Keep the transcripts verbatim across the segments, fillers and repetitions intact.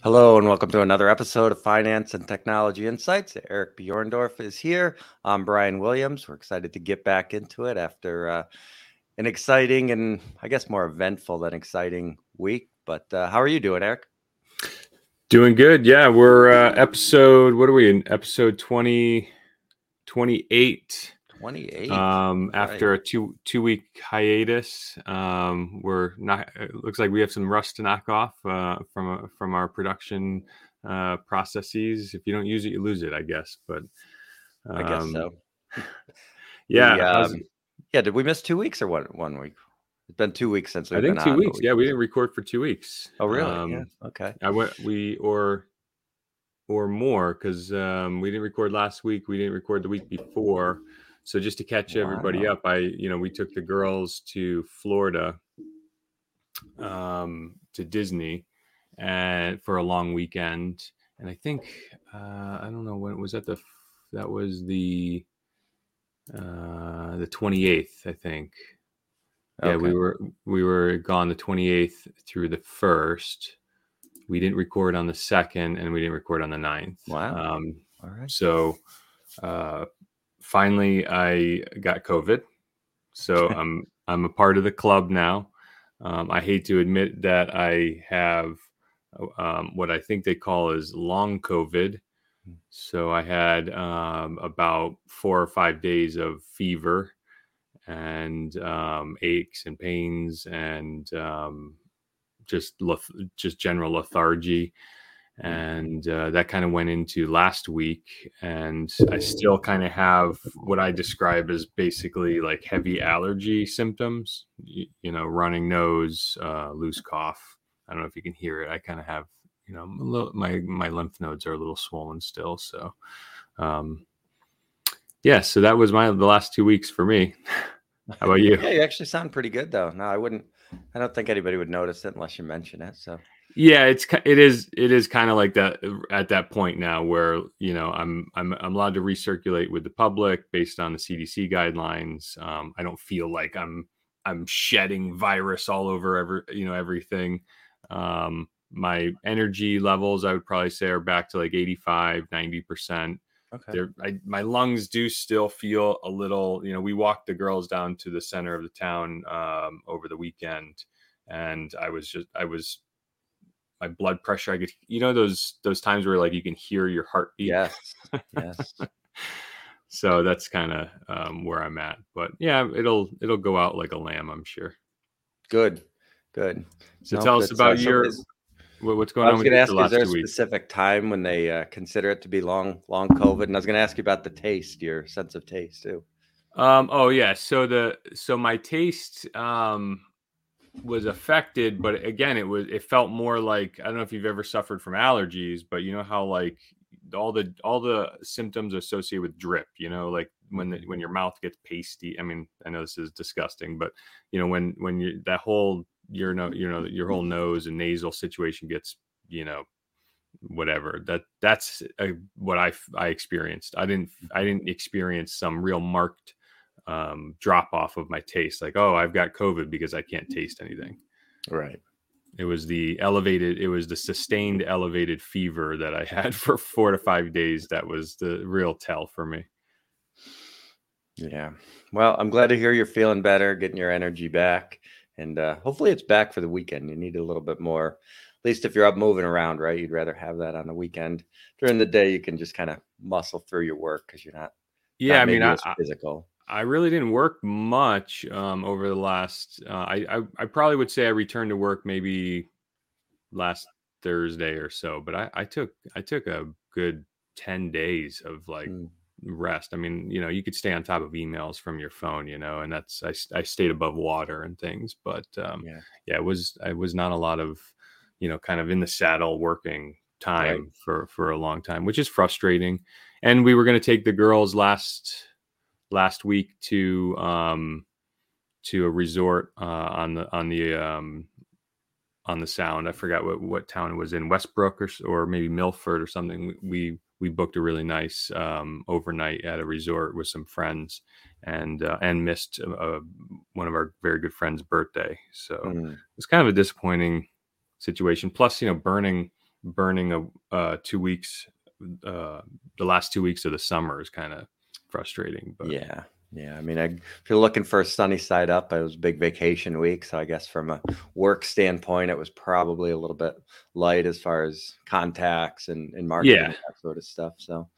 Hello and welcome to another episode of Finance and Technology Insights. Eric Buhrendorf is here. I'm Brian Williams. We're excited to get back into it after uh, an exciting and I guess more eventful than exciting week. But uh, how are you doing, Eric? Doing good. Yeah, we're uh, episode, what are we in? Episode twenty, twenty-eight. twenty-eight. Um, after right. a two two week hiatus, um, we're not. It looks like we have some rust to knock off uh, from from our production uh, processes. If you don't use it, you lose it, I guess. But um, I guess so. yeah, we, um, yeah. Did we miss two weeks or one one week? It's been two weeks since we've I think been two on, weeks. We yeah, we didn't record for two weeks. Oh, really? Um, yeah. Okay. I went. We or. Or more, because um, we didn't record last week. We didn't record the week before. So just to catch everybody wow. up, I, you know, we took the girls to Florida, um, to Disney, and for a long weekend. And I think uh, I don't know when was that the that was the uh, the twenty-eighth, I think. Okay. Yeah, we were we were gone the twenty-eighth through the first. We didn't record on the second, and we didn't record on the ninth. Wow. Um, All right. So uh, finally, I got COVID. So I'm I'm a part of the club now. Um, I hate to admit that I have um, what I think they call is long COVID. So I had um, about four or five days of fever and um, aches and pains and um just leth- just general lethargy. And uh, that kind of went into last week. And I still kind of have what I describe as basically like heavy allergy symptoms, you, you know, running nose, uh, loose cough. I don't know if you can hear it. I kind of have, you know, a little, my, my lymph nodes are a little swollen still. So, um, yeah, so that was my, the last two weeks for me. How about you? Yeah, you actually sound pretty good though. No, I wouldn't. I don't think anybody would notice it unless you mention it. So yeah, it's it is it is kind of like that at that point now where you know I'm I'm I'm allowed to recirculate with the public based on the C D C guidelines. Um, I don't feel like I'm I'm shedding virus all over every you know everything. Um, my energy levels I would probably say are back to like eighty-five, ninety percent. Okay. There, I, my lungs do still feel a little, you know, we walked the girls down to the center of the town um, over the weekend. And I was just, I was, my blood pressure, I could, you know, those, those times where like, you can hear your heartbeat. Yes. Yes. So that's kind of um, where I'm at, but yeah, it'll, it'll go out like a lamb, I'm sure. Good. Good. So no, tell us about uh, your... What's going on? I was going to ask, is there a specific time when they uh, consider it to be long, long COVID? And I was going to ask you about the taste, your sense of taste too. Um, oh yeah. So the, so my taste um, was affected, but again, it was, it felt more like, I don't know if you've ever suffered from allergies, but you know how like all the, all the symptoms associated with drip, you know, like when, the, when your mouth gets pasty. I mean, I know this is disgusting, but you know, when, when you, that whole your no you know your whole nose and nasal situation gets you know whatever that that's a, what I I experienced. I didn't I didn't experience some real marked um drop off of my taste, like oh I've got COVID because I can't taste anything. Right. It was the elevated it was the sustained elevated fever that I had for four to five days that was the real tell for me. Yeah. Well, I'm glad to hear you're feeling better, getting your energy back. And uh, hopefully it's back for the weekend. You need a little bit more, at least if you're up moving around, right? You'd rather have that on the weekend. During the day, you can just kind of muscle through your work because you're not. Yeah, not I mean, I, physical. I really didn't work much um, over the last. Uh, I, I I probably would say I returned to work maybe last Thursday or so. But I, I took I took a good ten days of like. Mm. Rest. I mean, you know, you could stay on top of emails from your phone, you know, and that's, I, I stayed above water and things, but um, yeah. yeah, it was, it was not a lot of, you know, kind of in the saddle working time right. for, for a long time, which is frustrating. And we were going to take the girls last, last week to, um, to a resort uh, on the, on the, um, on the sound. I forgot what, what town it was in, Westbrook or, or maybe Milford or something. We, we booked a really nice um, overnight at a resort with some friends, and uh, and missed uh, one of our very good friends' birthday. So mm. it's kind of a disappointing situation. Plus, you know, burning burning a uh, two weeks, uh, the last two weeks of the summer is kind of frustrating. But yeah, yeah. I mean, I, if you're looking for a sunny side up, it was a big vacation week, so I guess from a work standpoint, it was probably a little bit light as far as contacts and, and marketing yeah. and that sort of stuff. So.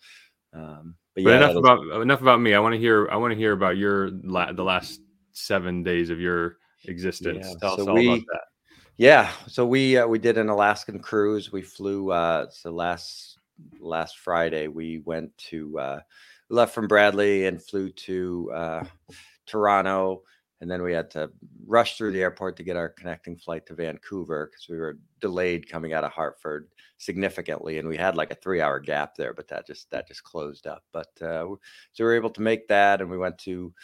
Um, But, but yeah, enough about is... enough about me. I want to hear. I want to hear about your la- the last seven days of your existence. Yeah. Tell so us all we, about that. Yeah, so we uh, we did an Alaskan cruise. We flew. Uh, so last last Friday we went to uh, left from Bradley and flew to uh, Toronto, and then we had to rush through the airport to get our connecting flight to Vancouver because we were delayed coming out of Hartford significantly, and we had like a three-hour gap there, but that just that just closed up. But uh, so we were able to make that, and we went to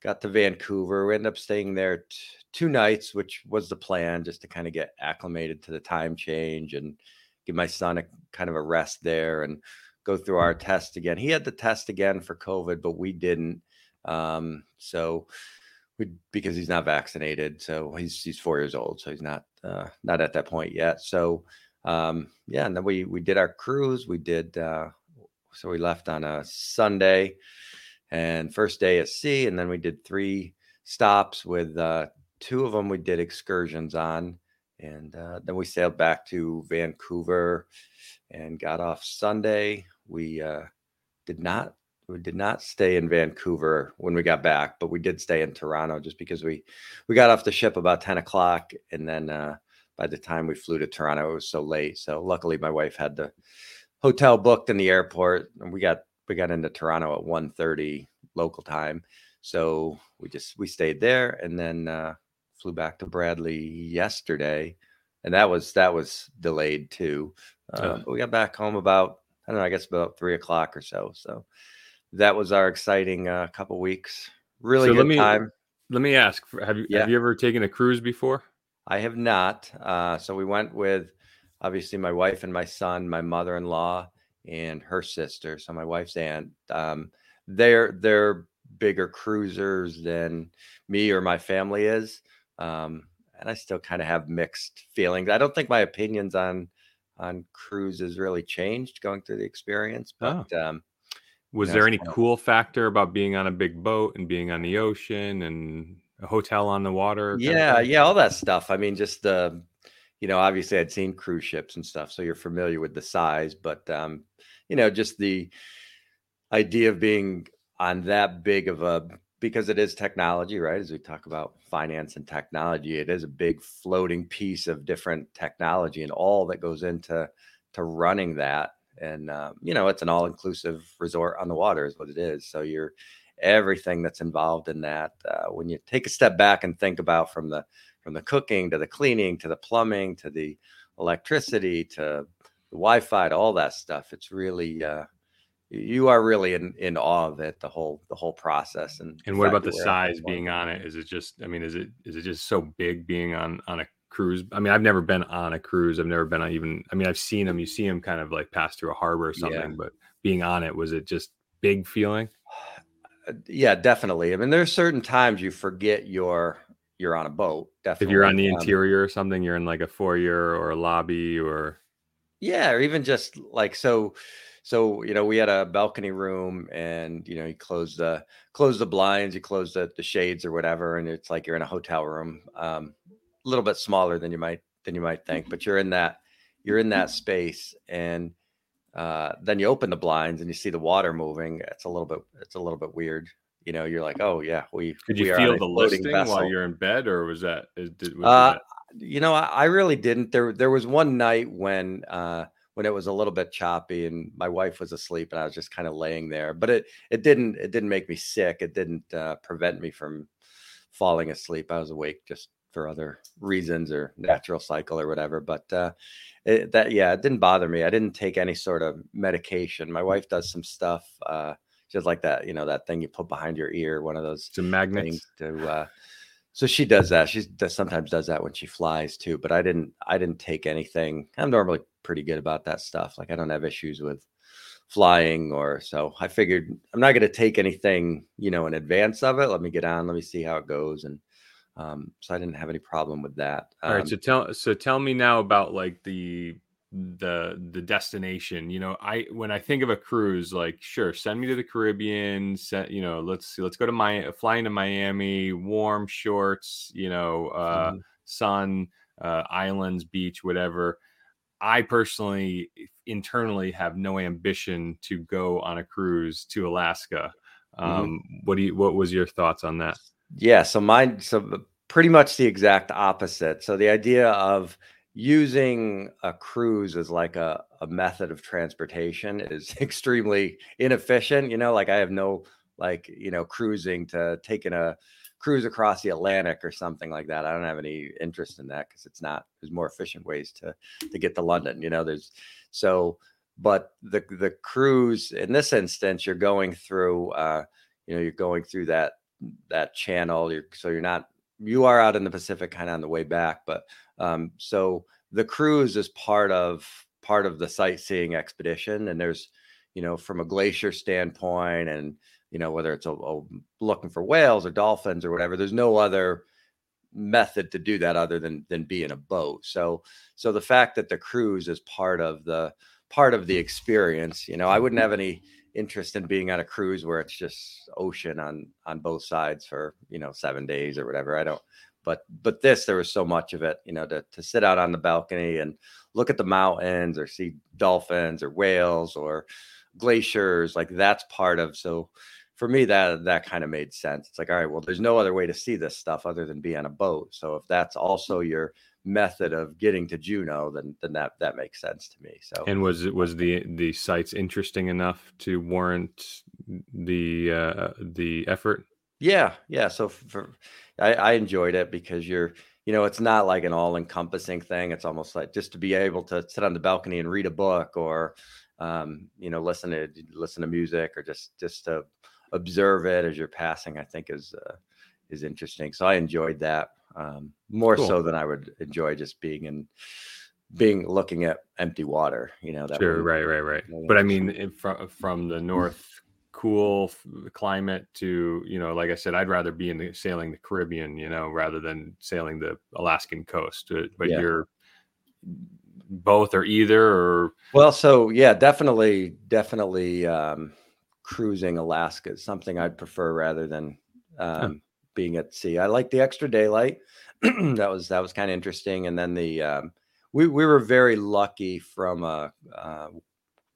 got to Vancouver. We ended up staying there t- two nights, which was the plan, just to kind of get acclimated to the time change and give my son a kind of a rest there and go through our test again. He had the test again for COVID, but we didn't. Um, so we, because he's not vaccinated, so he's he's four years old, so he's not uh, not at that point yet. So. Um, yeah, and then we, we did our cruise. We did, uh, so we left on a Sunday and first day at sea. And then we did three stops with, uh, two of them we did excursions on. And, uh, then we sailed back to Vancouver and got off Sunday. We, uh, did not, we did not stay in Vancouver when we got back, but we did stay in Toronto just because we, we got off the ship about ten o'clock and then, uh, by the time we flew to Toronto, it was so late. So luckily my wife had the hotel booked in the airport, and we got, we got into Toronto at one thirty local time. So we just, we stayed there and then uh, flew back to Bradley yesterday. And that was, that was delayed too. Uh, oh. But we got back home about, I don't know, I guess about three o'clock or so. So that was our exciting uh, couple weeks. Really so good let me, time. Let me ask, have you, yeah. have you ever taken a cruise before? I have not. Uh, so we went with, obviously, my wife and my son, my mother-in-law, and her sister. So my wife's aunt. Um, they're they're bigger cruisers than me or my family is, um, and I still kind of have mixed feelings. I don't think my opinions on on cruises really changed going through the experience. But oh. um, was you know, there any so, cool factor about being on a big boat and being on the ocean and a hotel on the water? Yeah. Yeah. All that stuff. I mean, just, uh, you know, obviously I'd seen cruise ships and stuff, so you're familiar with the size, but, um, you know, just the idea of being on that big of a, because it is technology, right? As we talk about finance and technology, it is a big floating piece of different technology and all that goes into, to running that. And, um, you know, it's an all-inclusive resort on the water is what it is. So you're, everything that's involved in that, uh, when you take a step back and think about from the from the cooking to the cleaning to the plumbing to the electricity to the Wi-Fi to all that stuff, it's really uh, you are really in, in awe of it, the whole the whole process. And and what about the size being on it? Is it just I mean, is it is it just so big being on on a cruise? I mean, I've never been on a cruise. I've never been on even. I mean, I've seen them. You see them kind of like pass through a harbor or something. Yeah. But being on it, was it just big feeling? Yeah, definitely. I mean, there's certain times you forget you're you're on a boat. Definitely, if you're on the interior um, or something, you're in like a foyer or a lobby or yeah, or even just like so. So you know, we had a balcony room, and you know, you close the close the blinds, you close the, the shades or whatever, and it's like you're in a hotel room, um, a little bit smaller than you might than you might think, but you're in that you're in that space and. Uh, then you open the blinds and you see the water moving. It's a little bit, it's a little bit weird. You know, you're like, oh yeah, we could you we feel the listing vessel. While you're in bed, or was that? Is, did, was uh, that... You know, I, I really didn't. There, there was one night when uh, when it was a little bit choppy, and my wife was asleep, and I was just kind of laying there. But it, it didn't, it didn't make me sick. It didn't uh, prevent me from falling asleep. I was awake just for other reasons or natural cycle or whatever. But uh, it, that, yeah, it didn't bother me. I didn't take any sort of medication. My wife does some stuff uh, just like that, you know, that thing you put behind your ear, one of those magnets to, uh, so she does that. She does, sometimes does that when she flies too, but I didn't, I didn't take anything. I'm normally pretty good about that stuff. Like I don't have issues with flying or so. I figured I'm not going to take anything, you know, in advance of it. Let me get on. Let me see how it goes. And um, so I didn't have any problem with that. All um, right. So tell so tell me now about like the the the destination. You know, I when I think of a cruise, like sure, send me to the Caribbean. Set, you know, let's see, let's go to Miami, fly into Miami, warm shorts, you know, uh, mm-hmm. sun, uh, islands, beach, whatever. I personally internally have no ambition to go on a cruise to Alaska. Um, mm-hmm. What do you, what was your thoughts on that? Yeah. So mine, so pretty much the exact opposite. So the idea of using a cruise as like a, a method of transportation is extremely inefficient. You know, like I have no, like, you know, cruising to taking a cruise across the Atlantic or something like that. I don't have any interest in that because it's not, there's more efficient ways to, to get to London, you know, there's so, but the, the cruise in this instance, you're going through, uh, you know, you're going through that, that channel. You're, so you're not, you are out in the Pacific kind of on the way back, but um, so the cruise is part of, part of the sightseeing expedition. And there's, you know, from a glacier standpoint and, you know, whether it's a, a looking for whales or dolphins or whatever, there's no other method to do that other than than be in a boat. So so the fact that the cruise is part of the part of the experience, you know, I wouldn't have any interest in being on a cruise where it's just ocean on on both sides for, you know, seven days or whatever. I don't. But but this, there was so much of it, you know, to, to sit out on the balcony and look at the mountains or see dolphins or whales or glaciers, like that's part of. So for me, that that kind of made sense. It's like, all right, well, there's no other way to see this stuff other than be on a boat. So if that's also your method of getting to Juneau, then then that that makes sense to me. So and was it was the the sites interesting enough to warrant the uh, the effort? Yeah, yeah. So for, I, I enjoyed it because you're you know it's not like an all encompassing thing. It's almost like just to be able to sit on the balcony and read a book or um, you know listen to listen to music or just just to observe it as you're passing, I think is, uh, is interesting. So I enjoyed that, um, more cool. so than I would enjoy just being in being looking at empty water, you know, that sure, right, right, right. But I mean, from, from the North cool climate to, you know, like I said, I'd rather be in the sailing the Caribbean, you know, rather than sailing the Alaskan coast, but yeah. you're both or either, or. Well, so yeah, definitely, definitely, um, cruising Alaska is something I'd prefer rather than um, huh. being at sea. I like the extra daylight. that was that was kind of interesting. And then the um, we we were very lucky from a uh,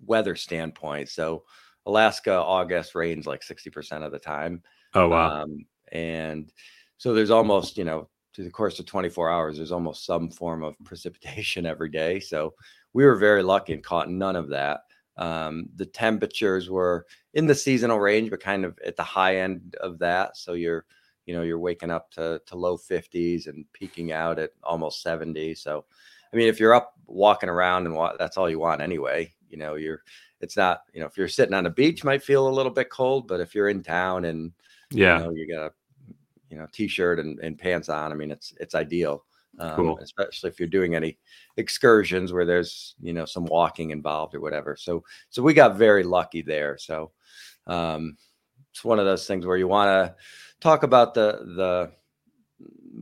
weather standpoint. So Alaska, August rains like sixty percent of the time. Oh wow! Um, and so there's almost you know through the course of twenty-four hours, there's almost some form of precipitation every day. So we were very lucky and caught none of that. Um, the temperatures were in the seasonal range, but kind of at the high end of that. So you're, you know, you're waking up to, to low fifties and peaking out at almost seventy. So, I mean, if you're up walking around and wa- that's all you want anyway, you know, you're, it's not, you know, if you're sitting on a beach, might feel a little bit cold, but if you're in town and, yeah, you know, you got a, you know, t-shirt and, and pants on, I mean, it's, it's ideal. Um, cool. Especially if you're doing any excursions where there's, you know, some walking involved or whatever. So, so we got very lucky there. So, um, it's one of those things where you want to talk about the, the,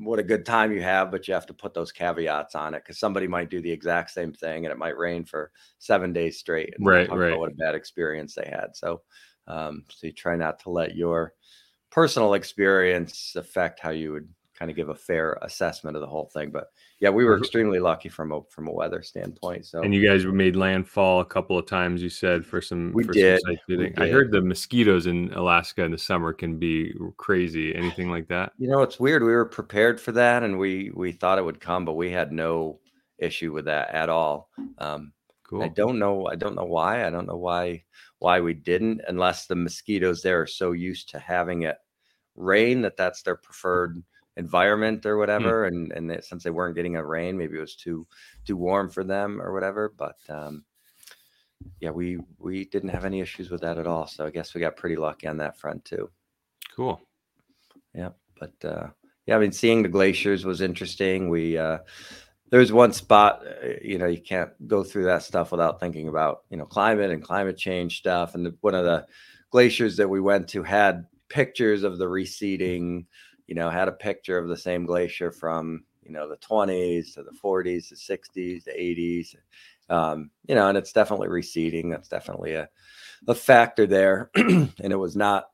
what a good time you have, but you have to put those caveats on it. Cause somebody might do the exact same thing and it might rain for seven days straight. And right. Right. What a bad experience they had. So, um, so you try not to let your personal experience affect how you would kind of give a fair assessment of the whole thing. But yeah, we were extremely lucky from a from a weather standpoint. So and you guys made landfall a couple of times, you said, for some we, for did. Some we did. I heard the mosquitoes in Alaska in the summer can be crazy. Anything like that? You know, it's weird. We were prepared for that and we we thought it would come, but we had no issue with that at all. Um cool. I don't know I don't know why. I don't know why why we didn't, unless the mosquitoes there are so used to having it rain that that's their preferred environment or whatever. Mm. And, and since they weren't getting a rain, maybe it was too, too warm for them or whatever. But, um, yeah, we, we didn't have any issues with that at all. So I guess we got pretty lucky on that front too. Cool. Yeah. But, uh, yeah, I mean, seeing the glaciers was interesting. We, uh, there's one spot, you know, you can't go through that stuff without thinking about, you know, climate and climate change stuff. And the, one of the glaciers that we went to had pictures of the receding, you know, had a picture of the same glacier from, you know, the twenties to the forties, the sixties, the eighties, um, you know, and it's definitely receding. That's definitely a, a factor there. And it was not,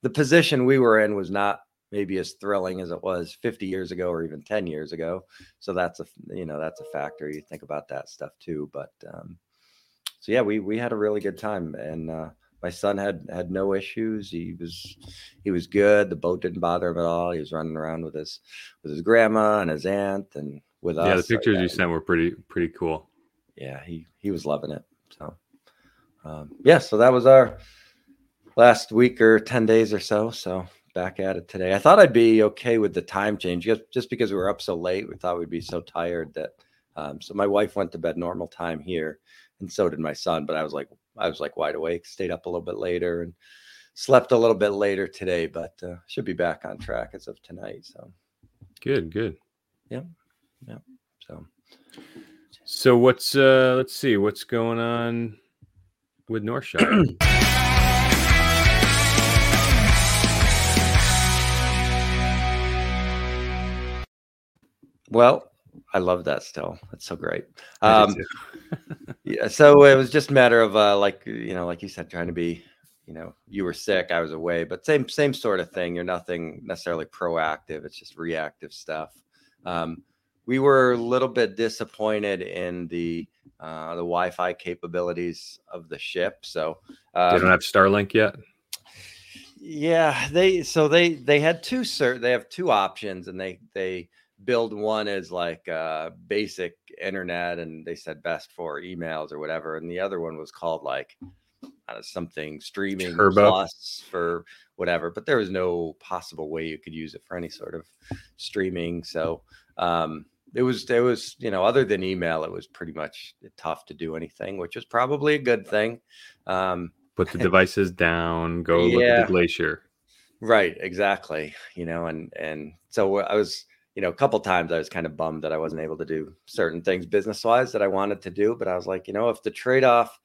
the position we were in was not maybe as thrilling as it was fifty years ago or even ten years ago. So that's a, you know, that's a factor. You think about that stuff too. But um, so, yeah, we, we had a really good time. And uh, my son had, had no issues. He was, he was good. The boat didn't bother him at all. He was running around with his, with his grandma and his aunt and with yeah, us. Yeah. The pictures so, yeah, you sent were pretty, pretty cool. Yeah. He, he was loving it. So um, yeah, so that was our last week or ten days or so. So back at it today. I thought I'd be okay with the time change just, just because we were up so late. We thought we'd be so tired that, um, so my wife went to bed normal time here and so did my son, but I was like, I was like wide awake, stayed up a little bit later and slept a little bit later today, but uh, should be back on track as of tonight. So good, good. Yeah. Yeah. So, so what's, uh, let's see what's going on with Northshire. Well, I love that still. That's so great. Um, yeah, so it was just a matter of uh, like, you know, like you said, trying to be, you know, you were sick, I was away, but same, same sort of thing. You're nothing necessarily proactive. It's just reactive stuff. Um, we were a little bit disappointed in the, uh, the Wi-Fi capabilities of the ship. So um, they don't have Starlink yet. Yeah. They, so they, they had two, cert- they have two options and they, they, build one as like uh basic internet and they said best for emails or whatever, and the other one was called like uh, something streaming Turbo plus for whatever, but there was no possible way you could use it for any sort of streaming. So um it was it was you know, other than email, it was pretty much tough to do anything, which is probably a good thing. Um put the devices down, go yeah, look at the glacier, right? Exactly. You know, and and so I was, you know, a couple times I was kind of bummed that I wasn't able to do certain things business wise that I wanted to do. But I was like, you know, if the trade off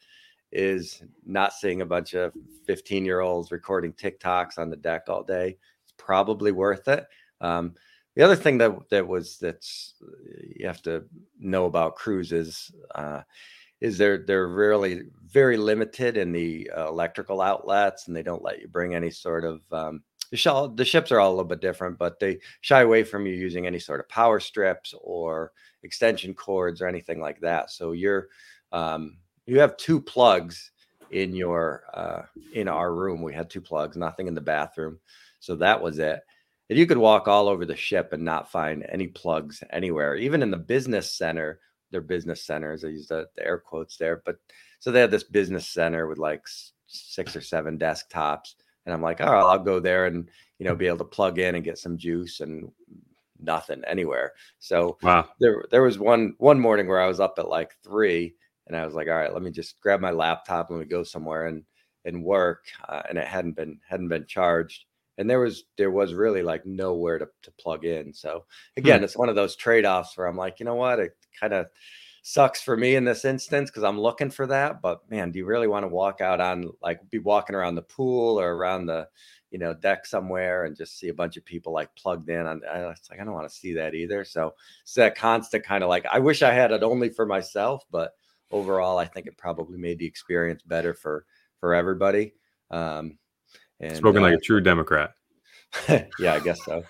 is not seeing a bunch of fifteen year olds recording TikToks on the deck all day, it's probably worth it. Um, the other thing that that was that's you have to know about cruises uh, is they're they're really very limited in the uh, electrical outlets, and they don't let you bring any sort of um, the ships are all a little bit different, but they shy away from you using any sort of power strips or extension cords or anything like that. So you're, um, you have two plugs in your, uh, in our room. We had two plugs, nothing in the bathroom. So that was it. And you could walk all over the ship and not find any plugs anywhere, even in the business center, their business centers. I used the, the air quotes there, but so they had this business center with like six or seven desktops. And I'm like, oh, I'll go there and, you know, be able to plug in and get some juice and nothing anywhere. So wow. there there was one one morning where I was up at like three and I was like, all right, let me just grab my laptop. Let me go somewhere and and work. Uh, and it hadn't been hadn't been charged. And there was there was really like nowhere to, to plug in. So, again, hmm. it's one of those trade-offs where I'm like, you know what? It kind of sucks for me in this instance because I'm looking for that, but man, do you really want to walk out on like be walking around the pool or around the, you know, deck somewhere and just see a bunch of people like plugged in on, I, it's like, I don't want to see that either. So it's that constant kind of like, I wish I had it only for myself, but overall, I think it probably made the experience better for, for everybody. Um, and spoken uh, like a true Democrat. Yeah, I guess so.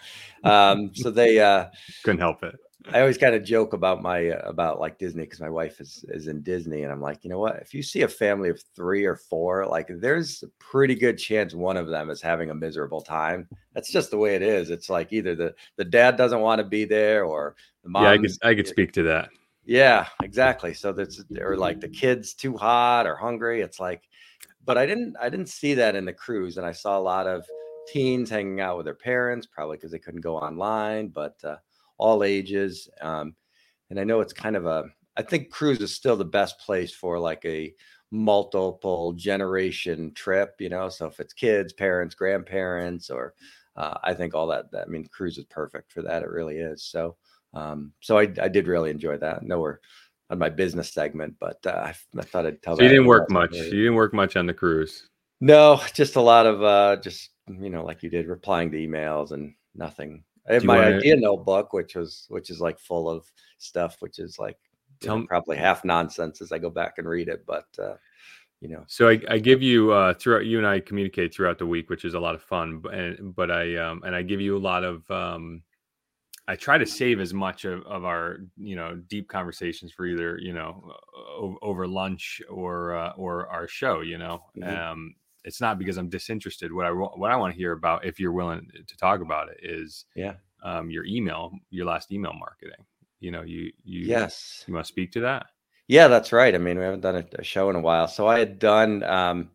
Um, so they, uh, couldn't help it. I always kind of joke about my, uh, about like Disney, because my wife is, is in Disney and I'm like, you know what, if you see a family of three or four, like there's a pretty good chance one of them is having a miserable time. That's just the way it is. It's like either the, the dad doesn't want to be there or the mom. Yeah, I could, I could speak to that. Yeah, exactly. So that's, or like the kid's too hot or hungry. It's like, but I didn't, I didn't see that in the cruise. And I saw a lot of teens hanging out with their parents, probably because they couldn't go online, but, uh, all ages. Um, and I know it's kind of a, I think cruise is still the best place for like a multiple generation trip, you know? So if it's kids, parents, grandparents, or uh, I think all that, that, I mean, cruise is perfect for that. It really is. So Um, so I, I did really enjoy that. I know we're on my business segment, but uh, I, I thought I'd tell. So you didn't work much. You didn't work much on the cruise. No, just a lot of uh, just, you know, like you did, replying to emails and nothing. I have my wanna... idea notebook, which was which is like full of stuff, which is like tell... you know, probably half nonsense as I go back and read it. But uh, you know, so I, I give you uh, throughout. You and I communicate throughout the week, which is a lot of fun. But and, but I um, and I give you a lot of. Um, I try to save as much of, of our, you know, deep conversations for either, you know, o- over lunch or uh, or our show. You know, mm-hmm. um, it's not because I'm disinterested. What I what I want to hear about, if you're willing to talk about it, is yeah, um, your email, your last email marketing. You know, you you yes, you want to speak to that. Yeah, that's right. I mean, we haven't done a, a show in a while, so I had done. Um,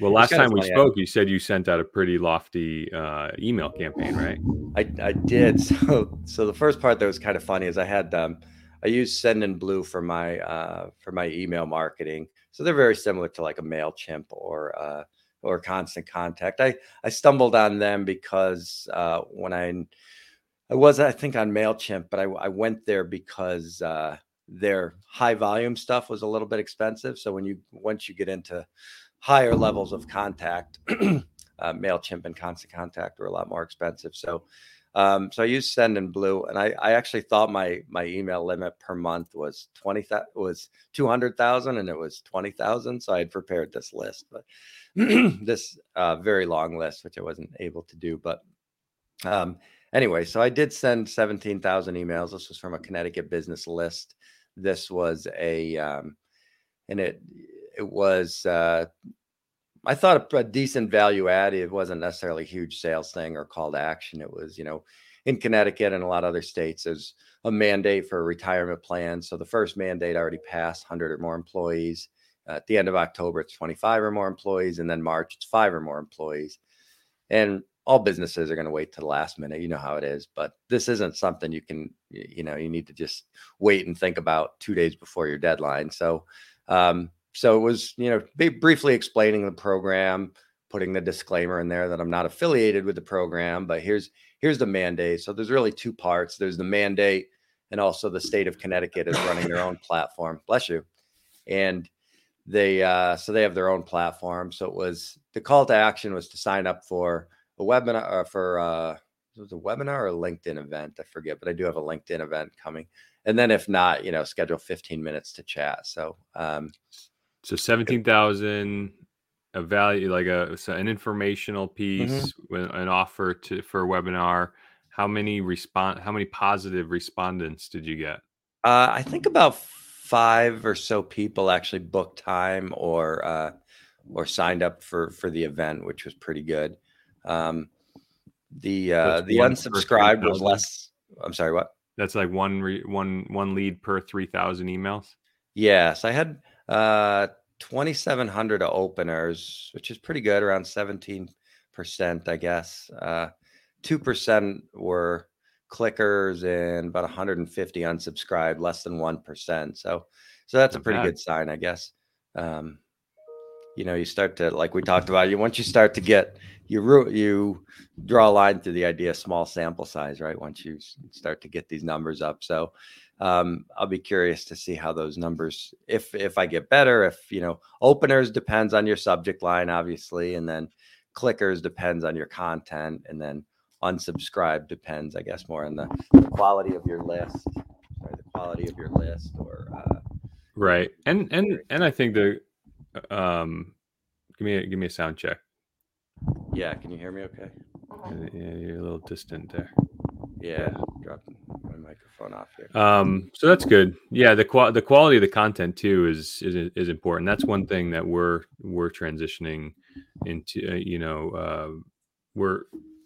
Well, last time we spoke, you said you sent out a pretty lofty uh, email campaign, right? I, I did. So so the first part that was kind of funny is I had um, I used SendinBlue for my uh, for my email marketing. So they're very similar to like a MailChimp or uh, or Constant Contact. I, I stumbled on them because uh, when I I was I think on MailChimp, but I I went there because uh, their high volume stuff was a little bit expensive. So when you once you get into higher levels of contact, uh, MailChimp and Constant Contact were a lot more expensive. So, um, so I used SendinBlue, and I, I actually thought my my email limit per month was twenty was two hundred thousand, and it was twenty thousand. So I had prepared this list, but this uh, very long list, which I wasn't able to do. But um, anyway, so I did send seventeen thousand emails. This was from a Connecticut business list. This was a um, and it. It was, uh, I thought, a, a decent value add. It wasn't necessarily a huge sales thing or call to action. It was, you know, in Connecticut and a lot of other states, there's a mandate for a retirement plan. So the first mandate already passed, one hundred or more employees. Uh, at the end of October, it's twenty-five or more employees. And then March, it's five or more employees. And all businesses are going to wait to the last minute. You know how it is. But this isn't something you can, you know, you need to just wait and think about two days before your deadline. So, um, So it was, you know, briefly explaining the program, putting the disclaimer in there that I'm not affiliated with the program, but here's here's the mandate. So there's really two parts. There's the mandate, and also the state of Connecticut is running their own platform. Bless you. And they uh, so they have their own platform. So it was the call to action was to sign up for a webinar or for uh, it was a webinar or a LinkedIn event. I forget, but I do have a LinkedIn event coming. And then if not, you know, schedule fifteen minutes to chat. So. Um, So seventeen thousand, a value, like a so an informational piece, mm-hmm. with an offer to for a webinar. How many respond? How many positive respondents did you get? Uh, I think about five or so people actually booked time or uh, or signed up for for the event, which was pretty good. Um, the uh, the unsubscribed was less. I'm sorry, what? That's like one re, one one lead per three thousand emails. Yes, I had. Uh, twenty-seven hundred openers, which is pretty good, around seventeen percent, I guess. Uh, two percent were clickers and about one hundred fifty unsubscribed, less than one percent. So, so that's Not a pretty bad. Good sign, I guess. Um, you know, you start to, like we talked about, you once you start to get, you you draw a line through the idea of small sample size, right? Once you start to get these numbers up. So, Um, I'll be curious to see how those numbers, if if I get better, if, you know, openers depends on your subject line, obviously, and then clickers depends on your content, and then unsubscribe depends, I guess, more on the, the quality of your list, or the quality of your list, or uh, right. And and and I think the um, give me a, give me a sound check. Yeah, can you hear me? Okay. Yeah, you're a little distant there. Yeah, dropping my microphone off here. Um, so that's good. Yeah, the qual the quality of the content too is is is important. That's one thing that we're we're transitioning into. Uh, you know, uh, we're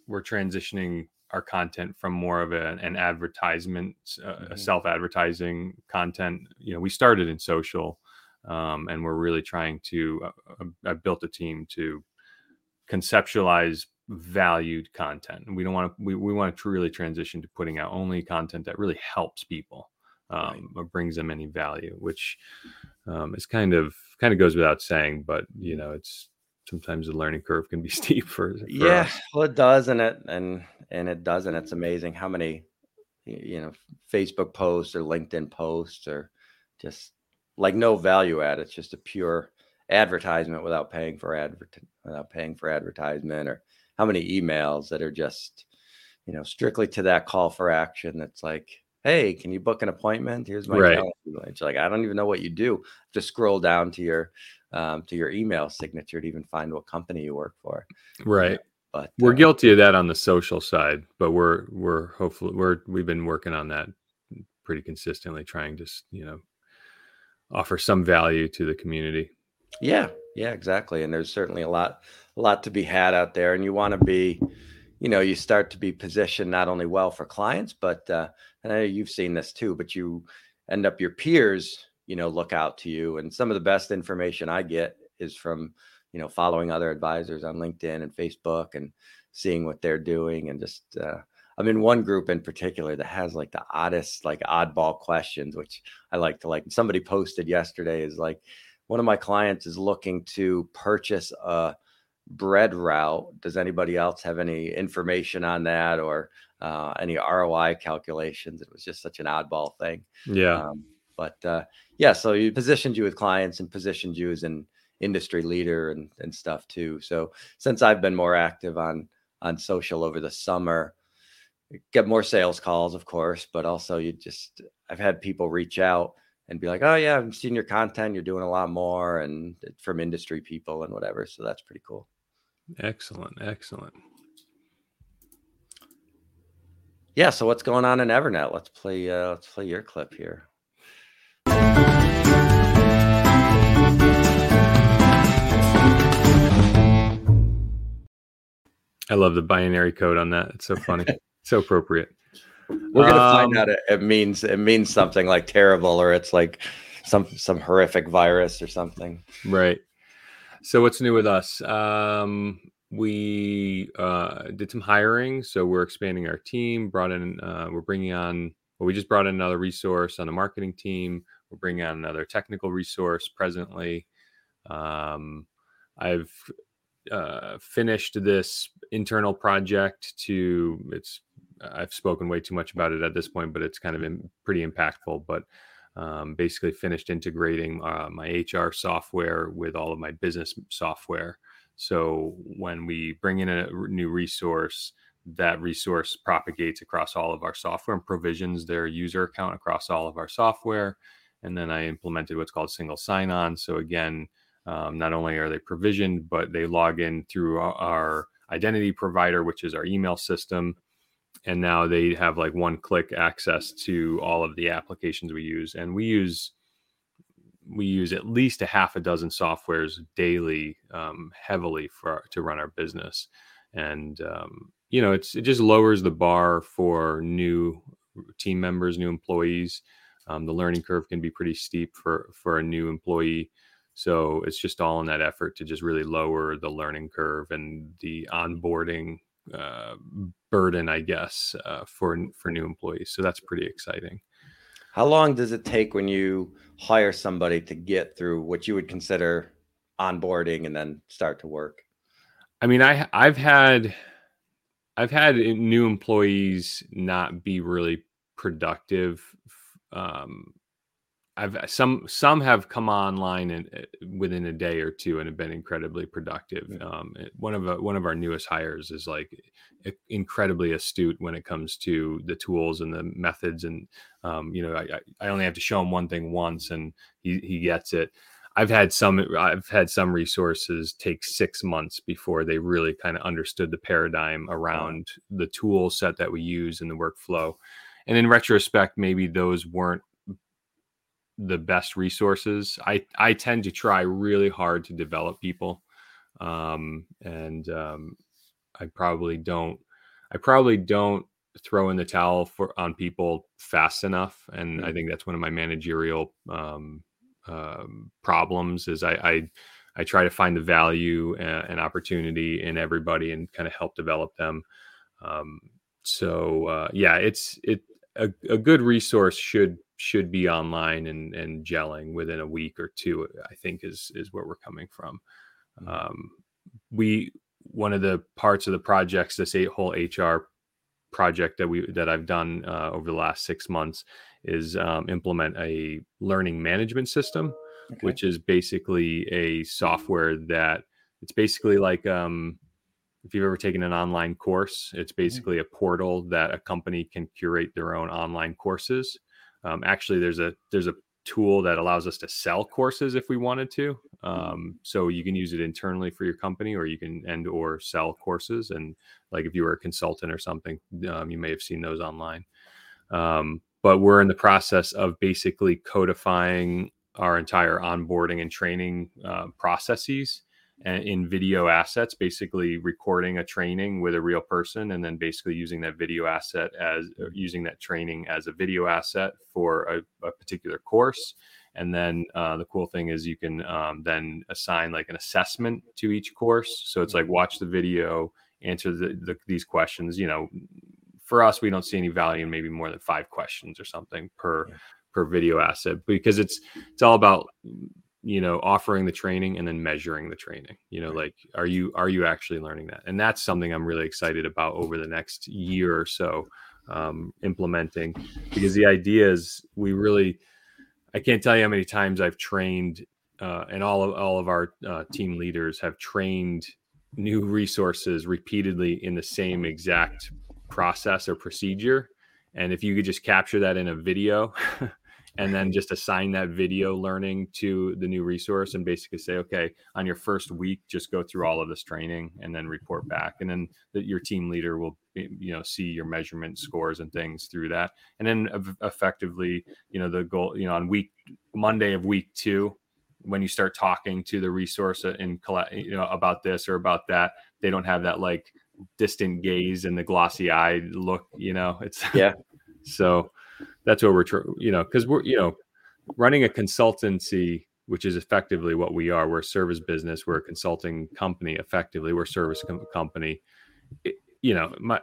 we're transitioning our content from more of a, an advertisement, uh, mm-hmm. self-advertising content. You know, we started in social, um, and we're really trying to. Uh, I built a team to conceptualize valued content, and we don't want to we, we want to truly transition to putting out only content that really helps people, um right. or brings them any value, which um is kind of kind of goes without saying, but you know, it's sometimes the learning curve can be steep for, for yeah us. Well, it does, and it and and it doesn't. It's amazing how many you know, Facebook posts or LinkedIn posts, or just like no value add. It's just a pure advertisement without paying for adver- without paying for advertisement. Or how many emails that are just, you know, strictly to that call for action. That's like, hey, can you book an appointment? Here's my right. calendar. It's like, I don't even know what you do. Just scroll down to your um, to your email signature to even find what company you work for. Right. But we're uh, guilty of that on the social side, but we're we're hopefully we're we've been working on that pretty consistently, trying to, you know, offer some value to the community. Yeah, yeah, exactly. And there's certainly a lot a lot to be had out there, and you want to be, you know, you start to be positioned not only well for clients, but uh, and I know you've seen this too, but you end up your peers, you know, look out to you. And some of the best information I get is from, you know, following other advisors on LinkedIn and Facebook and seeing what they're doing. And just, uh, I'm in one group in particular that has like the oddest, like oddball questions, which I like to like. Somebody posted yesterday is like, one of my clients is looking to purchase a bread route. Does anybody else have any information on that, or uh, any R O I calculations? It was just such an oddball thing. Yeah. Um, but uh, yeah, so you positioned you with clients and positioned you as an industry leader and, and stuff too. So since I've been more active on, on social over the summer, get more sales calls, of course, but also you just, I've had people reach out and be like, oh yeah, I've seen your content. You're doing a lot more, and from industry people and whatever. So that's pretty cool. Excellent. Excellent. Yeah. So what's going on in Evernet? Let's play, uh, let's play your clip here. I love the binary code on that. It's so funny. It's so appropriate. We're going to um, find out it, it means, it means something like terrible, or it's like some, some horrific virus or something. Right. So what's new with us? Um, we uh, did some hiring. So we're expanding our team, brought in, uh, we're bringing on, well, we just brought in another resource on the marketing team. We're bringing on another technical resource presently. Um, I've uh, finished this internal project to it's, I've spoken way too much about it at this point, but it's kind of in, pretty impactful. But um, basically finished integrating uh, my H R software with all of my business software. So when we bring in a new resource, that resource propagates across all of our software and provisions their user account across all of our software. And then I implemented what's called single sign-on. So again, um, not only are they provisioned, but they log in through our identity provider, which is our email system. And now they have like one click access to all of the applications we use. And we use we use at least a half a dozen softwares daily, um, heavily for our, to run our business. And, um, you know, it's it just lowers the bar for new team members, new employees. Um, the learning curve can be pretty steep for, for a new employee. So it's just all in that effort to just really lower the learning curve and the onboarding uh, burden, I guess, uh, for, for new employees. So that's pretty exciting. How long does it take when you hire somebody to get through what you would consider onboarding and then start to work? I mean, I, I've had, I've had new employees not be really productive. Um, I've some some have come online and within a day or two and have been incredibly productive. Um, one of a, one of our newest hires is like incredibly astute when it comes to the tools and the methods. And um, you know, I I only have to show him one thing once, and he he gets it. I've had some I've had some resources take six months before they really kind of understood the paradigm around the tool set that we use in the workflow. And in retrospect, maybe those weren't the best resources. I, I tend to try really hard to develop people. Um, and, um, I probably don't, I probably don't throw in the towel for on people fast enough. And mm-hmm. I think that's one of my managerial, um, um, problems is I, I, I try to find the value and, and opportunity in everybody and kind of help develop them. Um, so, uh, yeah, it's, it, a, a good resource should, should be online and, and gelling within a week or two, I think is, is where we're coming from. Um, we, one of the parts of the projects, this whole H R project that we that I've done uh, over the last six months is um, implement a learning management system, okay. which is basically a software that it's basically like um, if you've ever taken an online course, it's basically mm-hmm. a portal that a company can curate their own online courses. Um, actually, there's a there's a tool that allows us to sell courses if we wanted to. Um, so you can use it internally for your company, or you can and or sell courses. And like if you were a consultant or something, um, you may have seen those online. Um, but we're in the process of basically codifying our entire onboarding and training uh, processes in video assets, basically recording a training with a real person and then basically using that video asset as using that training as a video asset for a, a particular course. And then uh, the cool thing is you can um, then assign like an assessment to each course. So it's like, watch the video, answer the, the, these questions. You know, for us, we don't see any value in maybe more than five questions or something per, yeah. per video asset, because it's, it's all about, you know, offering the training and then measuring the training, you know, like, are you, are you actually learning that? And that's something I'm really excited about over the next year or so, um, implementing, because the idea is we really, I can't tell you how many times I've trained, uh, and all of, all of our uh, team leaders have trained new resources repeatedly in the same exact process or procedure. And if you could just capture that in a video, and then just assign that video learning to the new resource and basically say, okay, on your first week, just go through all of this training and then report back. And then the, your team leader will, you know, see your measurement scores and things through that. And then effectively, you know, the goal, you know, on week Monday of week two, when you start talking to the resource and collect, you know, about this or about that, they don't have that like distant gaze and the glossy eye look, you know, it's yeah. so that's what we're, you know, because we're, you know, running a consultancy, which is effectively what we are. We're a service business. We're a consulting company. Effectively, we're a service com- company. It, you know, my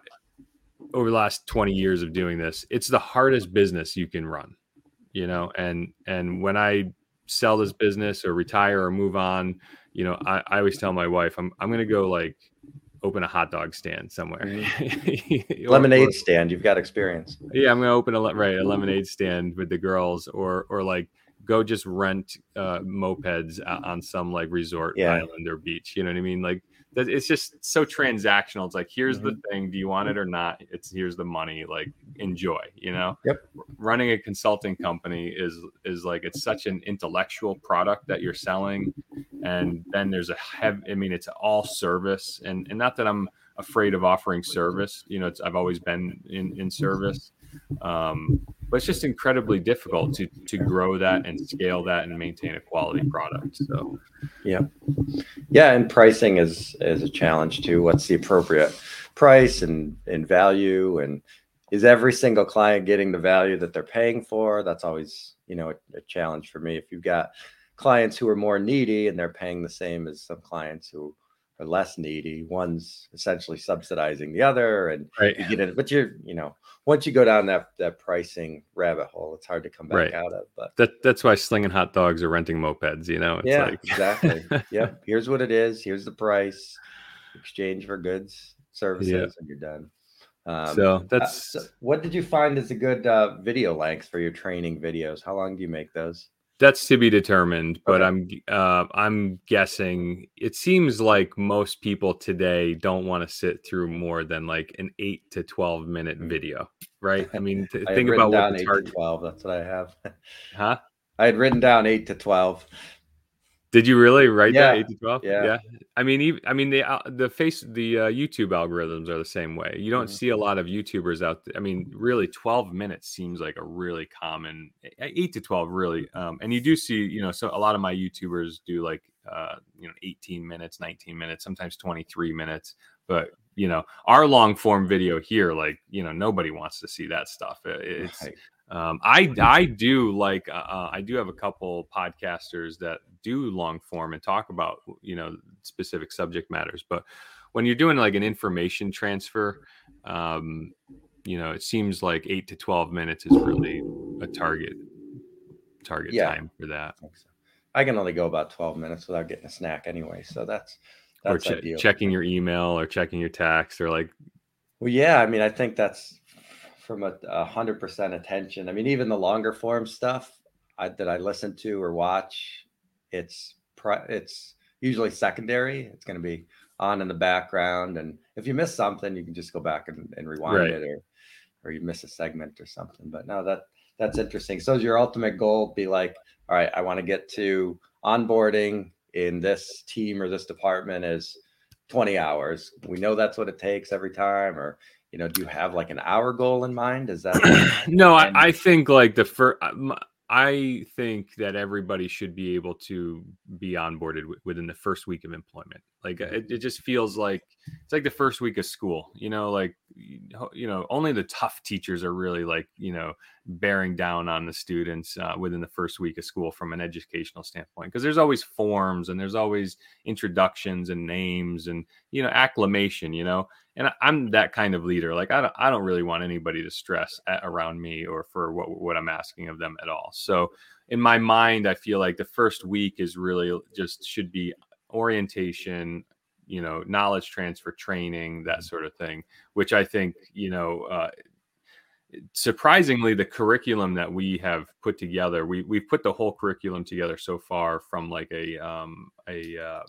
over the last twenty years of doing this, it's the hardest business you can run, you know, and and when I sell this business or retire or move on, you know, I, I always tell my wife, I'm I'm going to go like open a hot dog stand somewhere. Mm-hmm. or, lemonade or, stand. You've got experience. Yeah. I'm going to open a, le- right, a lemonade stand with the girls or, or like go just rent uh, mopeds on some like resort yeah. island or beach. You know what I mean? Like that, it's just so transactional. It's like, here's mm-hmm. the thing. Do you want it or not? It's here's the money, like enjoy, you know, yep. running a consulting company is, is like, it's such an intellectual product that you're selling. And then there's a heavy, I mean, it's all service and, and not that I'm afraid of offering service, you know, it's, I've always been in, in service. Um, but it's just incredibly difficult to, to grow that and scale that and maintain a quality product. So, yeah. Yeah. And pricing is, is a challenge too. What's the appropriate price and, and value, and is every single client getting the value that they're paying for? That's always, you know, a, a challenge for me. If you've got clients who are more needy and they're paying the same as some clients who are less needy, one's essentially subsidizing the other, and right. you get it, but you're, you know, once you go down that, that pricing rabbit hole, it's hard to come back right. out of, but that, that's why slinging hot dogs or renting mopeds, you know, it's yeah, like... exactly. Yeah. Here's what it is. Here's the price, exchange for goods, services, yeah. and you're done. Um, so that's, uh, so what did you find is a good uh, video length for your training videos? How long do you make those? That's to be determined, but okay. I'm uh, I'm guessing it seems like most people today don't want to sit through more than like an eight to twelve minute video, right? I mean, t- I think about what the target. twelve, that's what I have. Huh? I had written down eight to twelve. Did you really write yeah. that eight to twelve? Yeah. yeah. I mean, even, I mean the uh, the face the uh, YouTube algorithms are the same way. You don't mm-hmm. see a lot of YouTubers out there. I mean, really twelve minutes seems like a really common eight to twelve really. Um, and you do see, you know, so a lot of my YouTubers do like uh, you know, eighteen minutes, nineteen minutes, sometimes twenty-three minutes, but you know, our long form video here, like, you know, nobody wants to see that stuff. It, it's right. Um, I, I do like, uh, I do have a couple podcasters that do long form and talk about, you know, specific subject matters, but when you're doing like an information transfer, um, you know, it seems like eight to twelve minutes is really a target, target yeah. time for that. I, so. I can only go about twelve minutes without getting a snack anyway. So that's, that's or che- ideal. Checking your email or checking your text or like Well, yeah, I mean, I think that's from a, a hundred percent attention. I mean, even the longer form stuff I, that I listen to or watch, it's pri- it's usually secondary. It's going to be on in the background. And if you miss something, you can just go back and, and rewind right. it or, or you miss a segment or something. But no, that that's interesting. So your ultimate goal be like, all right, I want to get to onboarding in this team or this department is twenty hours. We know that's what it takes every time. Or, you know, do you have like an hour goal in mind? Is that no, I, I think like the first, I think that everybody should be able to be onboarded w- within the first week of employment. Like it, it just feels like it's like the first week of school, you know, like, you know, only the tough teachers are really like, you know, bearing down on the students uh, within the first week of school from an educational standpoint, because there's always forms and there's always introductions and names and, you know, acclimation, you know, and I, I'm that kind of leader. Like, I don't, I don't really want anybody to stress at, around me or for what, what I'm asking of them at all. So in my mind, I feel like the first week is really just should be orientation, you know, knowledge transfer, training, that sort of thing, which I think, you know, uh, surprisingly, the curriculum that we have put together, we, we've put the whole curriculum together so far from like a, um, a, uh,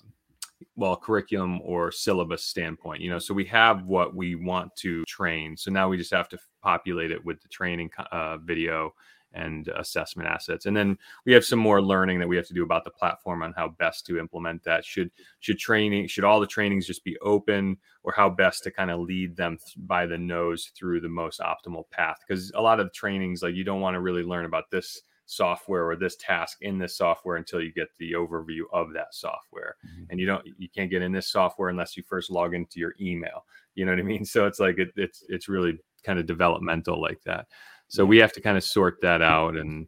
well, curriculum or syllabus standpoint, you know, so we have what we want to train. So now we just have to populate it with the training uh, video and assessment assets. And then we have some more learning that we have to do about the platform on how best to implement that. Should should training, should all the trainings just be open, or how best to kind of lead them th- by the nose through the most optimal path? Because a lot of trainings, like you don't want to really learn about this software or this task in this software until you get the overview of that software. Mm-hmm. And you don't, you can't get in this software unless you first log into your email. You know what I mean? So it's like, it, it's, it's really kind of developmental like that. So we have to kind of sort that out. And,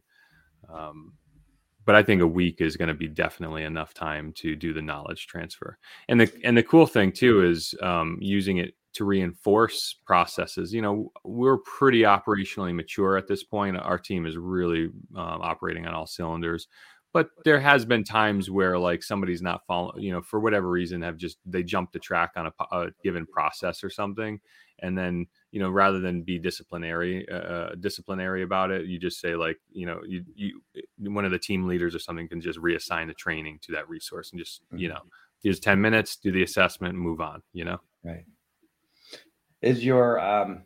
um, but I think a week is going to be definitely enough time to do the knowledge transfer. And the, and the cool thing too, is um, using it to reinforce processes. You know, we're pretty operationally mature at this point. Our team is really um, operating on all cylinders, but there has been times where like somebody's not following, you know, for whatever reason, have just, they jumped the track on a, a given process or something. And then, you know, rather than be disciplinary, uh, disciplinary about it, you just say like, you know, you, you, one of the team leaders or something can just reassign the training to that resource and just, you know, here's ten minutes, do the assessment and move on, you know? Right. Is your, um,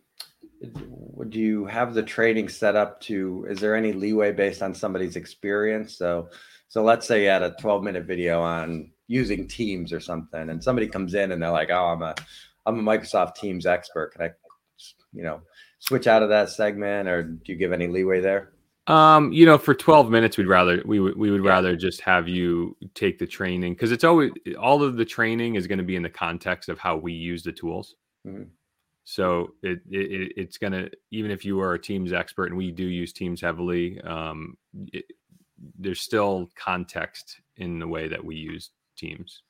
do you have the training set up to, is there any leeway based on somebody's experience? So, so let's say you had a twelve minute video on using Teams or something, and somebody comes in and they're like, oh, I'm a, I'm a Microsoft Teams expert. Can I, you know, switch out of that segment, or do you give any leeway there? Um, you know, for twelve minutes, we'd rather, we would, we would yeah. rather just have you take the training. Cause it's always, all of the training is going to be in the context of how we use the tools. Mm-hmm. So it, it it's going to, even if you are a Teams expert, and we do use Teams heavily, um, it, there's still context in the way that we use Teams.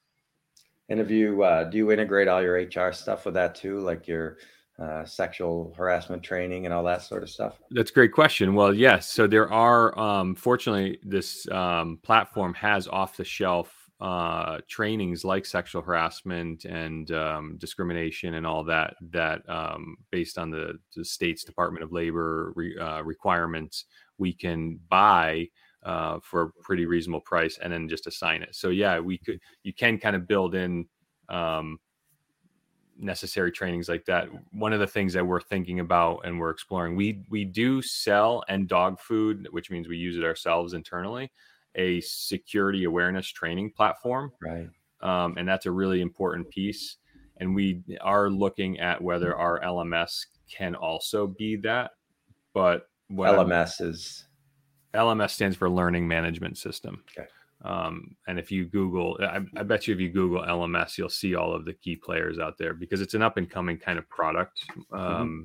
And if you, uh, do you integrate all your H R stuff with that too? Like your, Uh, sexual harassment training and all that sort of stuff? That's a great question. Well, yes. So there are, um, fortunately, this um, platform has off-the-shelf uh, trainings like sexual harassment and um, discrimination and all that, that um, based on the, the state's Department of Labor re- uh, requirements, we can buy uh, for a pretty reasonable price and then just assign it. So yeah, we could, you can kind of build in um, necessary trainings like that. One of the things that we're thinking about and we're exploring, we we do sell and dog food, which means we use it ourselves internally, a security awareness training platform. Right. Um, and that's a really important piece. And we are looking at whether our L M S can also be that, but what L M S is? L M S stands for Learning Management System. Okay. Um, and if you Google, I, I bet you if you Google L M S, you'll see all of the key players out there, because it's an up and coming kind of product. Um, mm-hmm.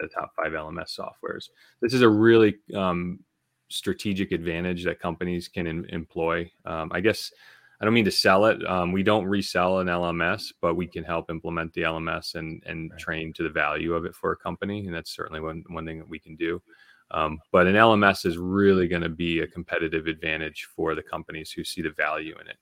The top five L M S softwares. This is a really um, strategic advantage that companies can in, employ. Um, I guess I don't mean to sell it. Um, we don't resell an L M S, but we can help implement the L M S and and right. train to the value of it for a company. And that's certainly one one thing that we can do. Um, but an L M S is really going to be a competitive advantage for the companies who see the value in it.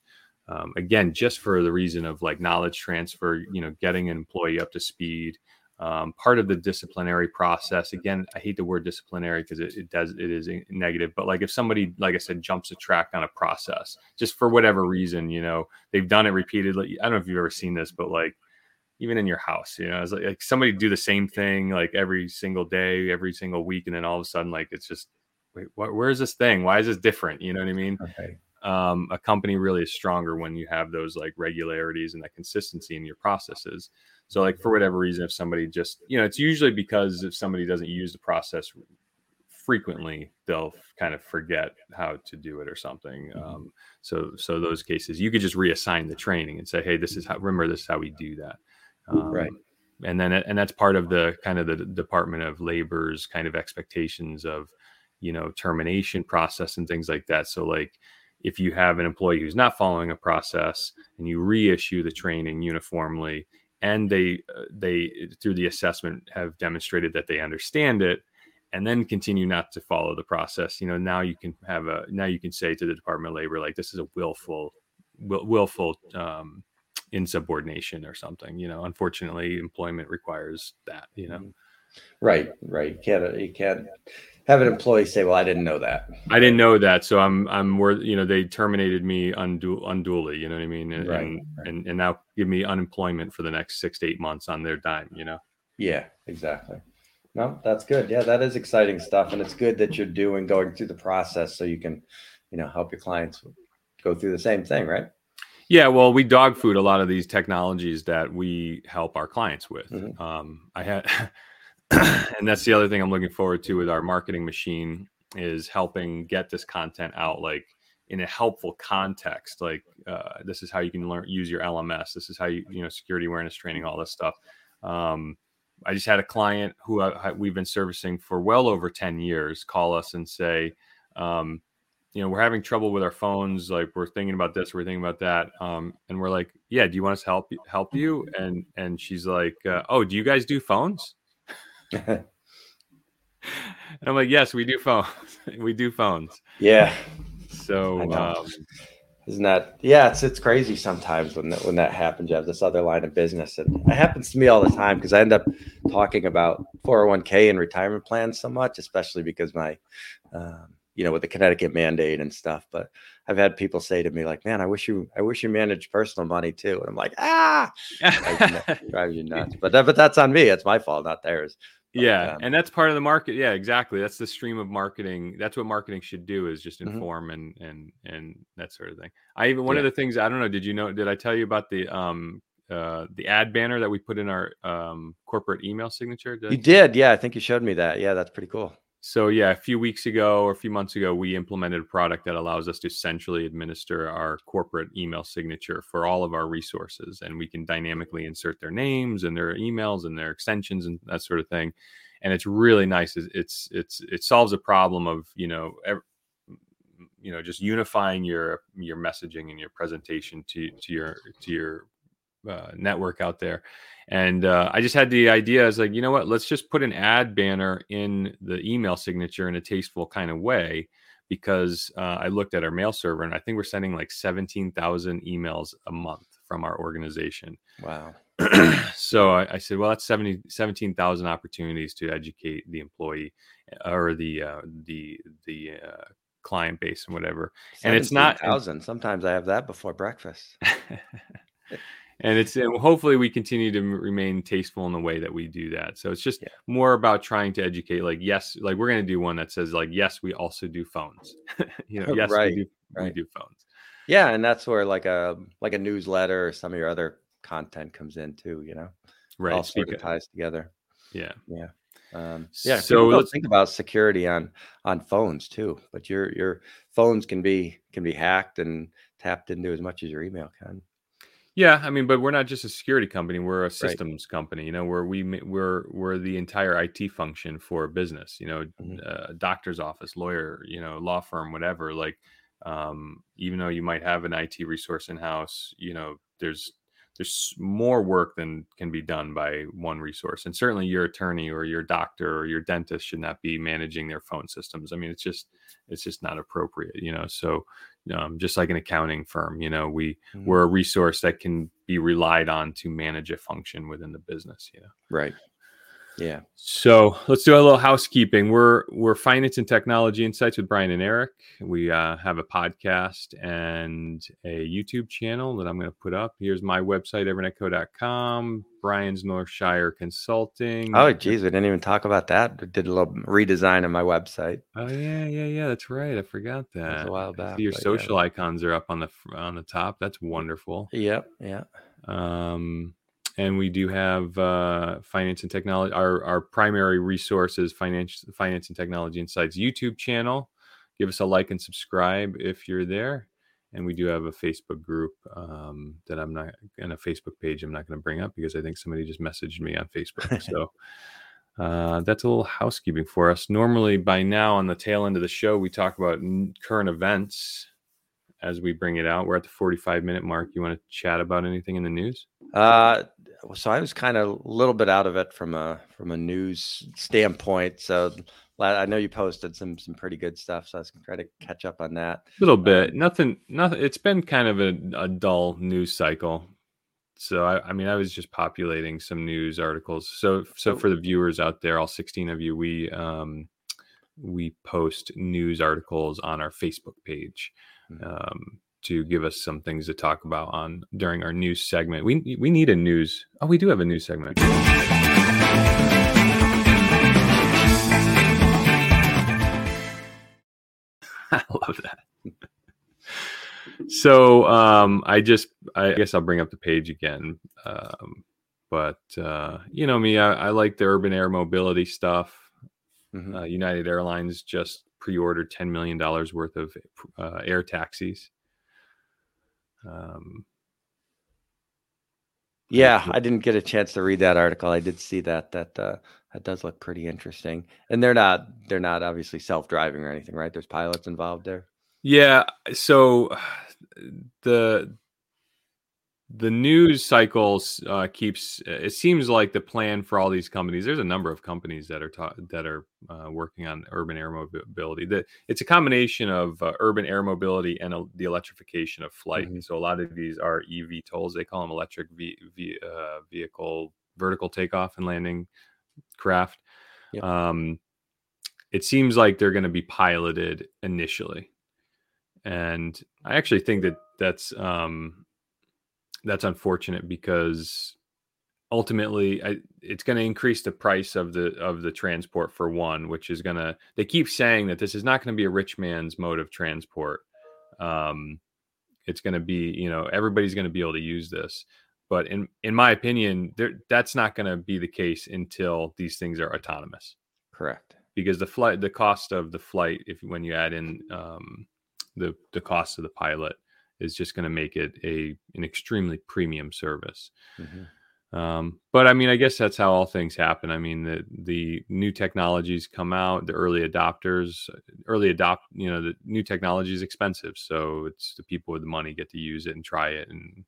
Um, again, just for the reason of like knowledge transfer, you know, getting an employee up to speed, um, part of the disciplinary process. Again, I hate the word disciplinary because it, it does, it is negative, but like if somebody, like I said, jumps a track on a process just for whatever reason, you know, they've done it repeatedly. I don't know if you've ever seen this, but like, even in your house, you know, it's like, like somebody do the same thing, like every single day, every single week. And then all of a sudden, like, it's just, wait, what, where's this thing? Why is this different? You know what I mean? Okay. Um, a company really is stronger when you have those like regularities and that consistency in your processes. So like for whatever reason, if somebody just, you know, it's usually because if somebody doesn't use the process frequently, they'll kind of forget how to do it or something. Um, so, so those cases, you could just reassign the training and say, hey, this is how, remember, this is how we do that. Um, right. And then, and that's part of the kind of the Department of Labor's kind of expectations of, you know, termination process and things like that. So like if you have an employee who's not following a process and you reissue the training uniformly and they, uh, they through the assessment have demonstrated that they understand it and then continue not to follow the process, you know, now you can have a, now you can say to the Department of Labor, like, this is a willful, will, willful, um, insubordination or something, you know. Unfortunately, employment requires that, you know. Right, right. You can't you can't have an employee say, "Well, I didn't know that. I didn't know that, so I'm I'm worth, you know, they terminated me undu- unduly." You know what I mean? And, right, and, right. and and now give me unemployment for the next six to eight months on their dime, you know. Yeah, exactly. No, that's good. Yeah, that is exciting stuff, and it's good that you're doing going through the process so you can, you know, help your clients go through the same thing, right? Yeah, well, we dog food a lot of these technologies that we help our clients with. Mm-hmm. Um, I had, and that's the other thing I'm looking forward to with our marketing machine is helping get this content out, like in a helpful context. Like uh, this is how you can learn, use your L M S. This is how you, you know, security awareness training, all this stuff. Um, I just had a client who I, we've been servicing for well over ten years call us and say, um, you know, we're having trouble with our phones. Like we're thinking about this, we're thinking about that. Um, and we're like, yeah, do you want us to help, help you? And, and she's like, uh, oh, do you guys do phones? And I'm like, yes, we do phones. we do phones. Yeah. So, um, isn't that, yeah, it's, it's crazy sometimes when that, when that happens, you have this other line of business, and it happens to me all the time. Cause I end up talking about four oh one k and retirement plans so much, especially because my, um, you know, with the Connecticut mandate and stuff. But I've had people say to me like, man, I wish you, I wish you managed personal money too. And I'm like, ah, it drives you nuts. But that, but that's on me. It's my fault, not theirs. But, yeah. Um, and that's part of the market. Yeah, exactly. That's the stream of marketing. That's what marketing should do, is just inform mm-hmm. and, and, and that sort of thing. I even, one yeah. of the things, I don't know, did you know, did I tell you about the, um, uh, the ad banner that we put in our, um, corporate email signature? Did you I- did. Yeah. I think you showed me that. Yeah. That's pretty cool. So yeah, a few weeks ago or a few months ago, we implemented a product that allows us to centrally administer our corporate email signature for all of our resources. And we can dynamically insert their names and their emails and their extensions and that sort of thing. And it's really nice. It's, it's, it solves a problem of, you know, every, you know, just unifying your, your messaging and your presentation to, to your, to your uh, network out there. And uh, I just had the idea, I was like, you know what, let's just put an ad banner in the email signature in a tasteful kind of way, because uh, I looked at our mail server and I think we're sending like seventeen thousand emails a month from our organization. Wow. So I, I said, well, that's seventy, seventeen thousand opportunities to educate the employee or the, uh, the, the uh, client base and whatever. And it's not thousand. Sometimes I have that before breakfast. And it's and hopefully we continue to remain tasteful in the way that we do that. So it's just yeah. more about trying to educate. Like, yes, like we're going to do one that says like, yes, we also do phones. You know, yes, right, we, do, right. we do phones. Yeah. And that's where like a like a newsletter or some of your other content comes in too, you know, right. all sort of ties together. Yeah. Yeah. Um, yeah. So let's think about security on on phones too. But your your phones can be can be hacked and tapped into as much as your email can. Yeah, I mean, but we're not just a security company; we're a systems right. company. You know, where we we're we're the entire I T function for a business. You know, mm-hmm. uh, doctor's office, lawyer, you know, law firm, whatever. Like, um, even though you might have an I T resource in house, you know, there's there's more work than can be done by one resource. And certainly, your attorney or your doctor or your dentist should not be managing their phone systems. I mean, it's just it's just not appropriate. You know, so. Um, just like an accounting firm, you know, we mm-hmm. we're a resource that can be relied on to manage a function within the business, you know? Right. Yeah. So let's do a little housekeeping. We're we're Finance and Technology Insights with Brian and Eric. We uh, have a podcast and a YouTube channel that I'm going to put up. Here's my website, everneco dot com. Brian's Northshire Consulting. Oh, geez. We didn't even talk about that. We did a little redesign of my website. Oh, yeah, yeah, yeah. That's right. I forgot that. That was a while back. Your social yeah. icons are up on the on the top. That's wonderful. Yep, yeah. Um. And we do have uh, Finance and Technology, our, our primary resources, finance, Finance and Technology Insights YouTube channel. Give us a like and subscribe if you're there. And we do have a Facebook group um, that I'm not, and a Facebook page I'm not going to bring up because I think somebody just messaged me on Facebook. So uh, that's a little housekeeping for us. Normally by now on the tail end of the show, we talk about current events as we bring it out. We're at the forty-five minute mark. You want to chat about anything in the news? Uh, so I was kind of a little bit out of it from a, from a news standpoint. So I know you posted some, some pretty good stuff. So I was going to try to catch up on that a little bit. Um, nothing, nothing. It's been kind of a, a dull news cycle. So, I, I mean, I was just populating some news articles. So, so for the viewers out there, all sixteen of you, we, um, we post news articles on our Facebook page. Um, to give us some things to talk about on during our news segment. We we need a news. Oh, we do have a news segment. I love that. So um, I just I guess I'll bring up the page again. Um, but uh, you know me, I, I like the urban air mobility stuff. Mm-hmm. Uh, United Airlines just pre-ordered ten million dollars worth of uh, air taxis. Um, yeah, I didn't get a chance to read that article. I did see that. That uh, that does look pretty interesting. And they're not they're not obviously self-driving or anything, right? There's pilots involved there. Yeah. So the the news cycles uh, keeps. It seems like the plan for all these companies. There's a number of companies that are ta- that are uh, working on urban air mobility. That it's a combination of uh, urban air mobility and uh, the electrification of flight. Mm-hmm. So a lot of these are E V tolls. They call them electric v- v- uh, vehicle vertical takeoff and landing craft. Yep. Um, it seems like they're going to be piloted initially, and I actually think that that's. Um, That's unfortunate because ultimately I, it's going to increase the price of the of the transport for one, which is going to. They keep saying that this is not going to be a rich man's mode of transport. Um, it's going to be, you know, everybody's going to be able to use this, but in in my opinion, there, that's not going to be the case until these things are autonomous. Correct. Because the flight, the cost of the flight, if when you add in um, the the cost of the pilot. Is just going to make it a an extremely premium service. Mm-hmm. Um, but I mean, I guess that's how all things happen. I mean, the the new technologies come out, the early adopters, early adopt, you know, the new technology is expensive. So it's the people with the money get to use it and try it. And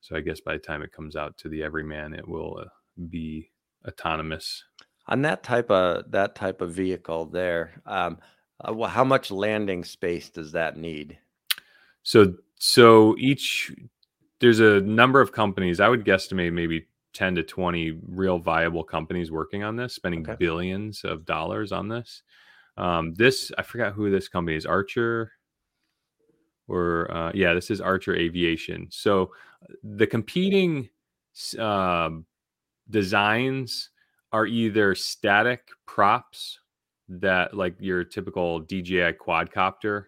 so I guess by the time it comes out to the everyman, it will be autonomous. On that type of, that type of vehicle there, um, uh, how much landing space does that need? So, so each, there's a number of companies, I would guesstimate maybe ten to twenty real viable companies working on this, spending okay. billions of dollars on this. Um, this, I forgot who this company is, Archer or, uh, yeah, this is Archer Aviation. So the competing uh, designs are either static props that like your typical D J I quadcopter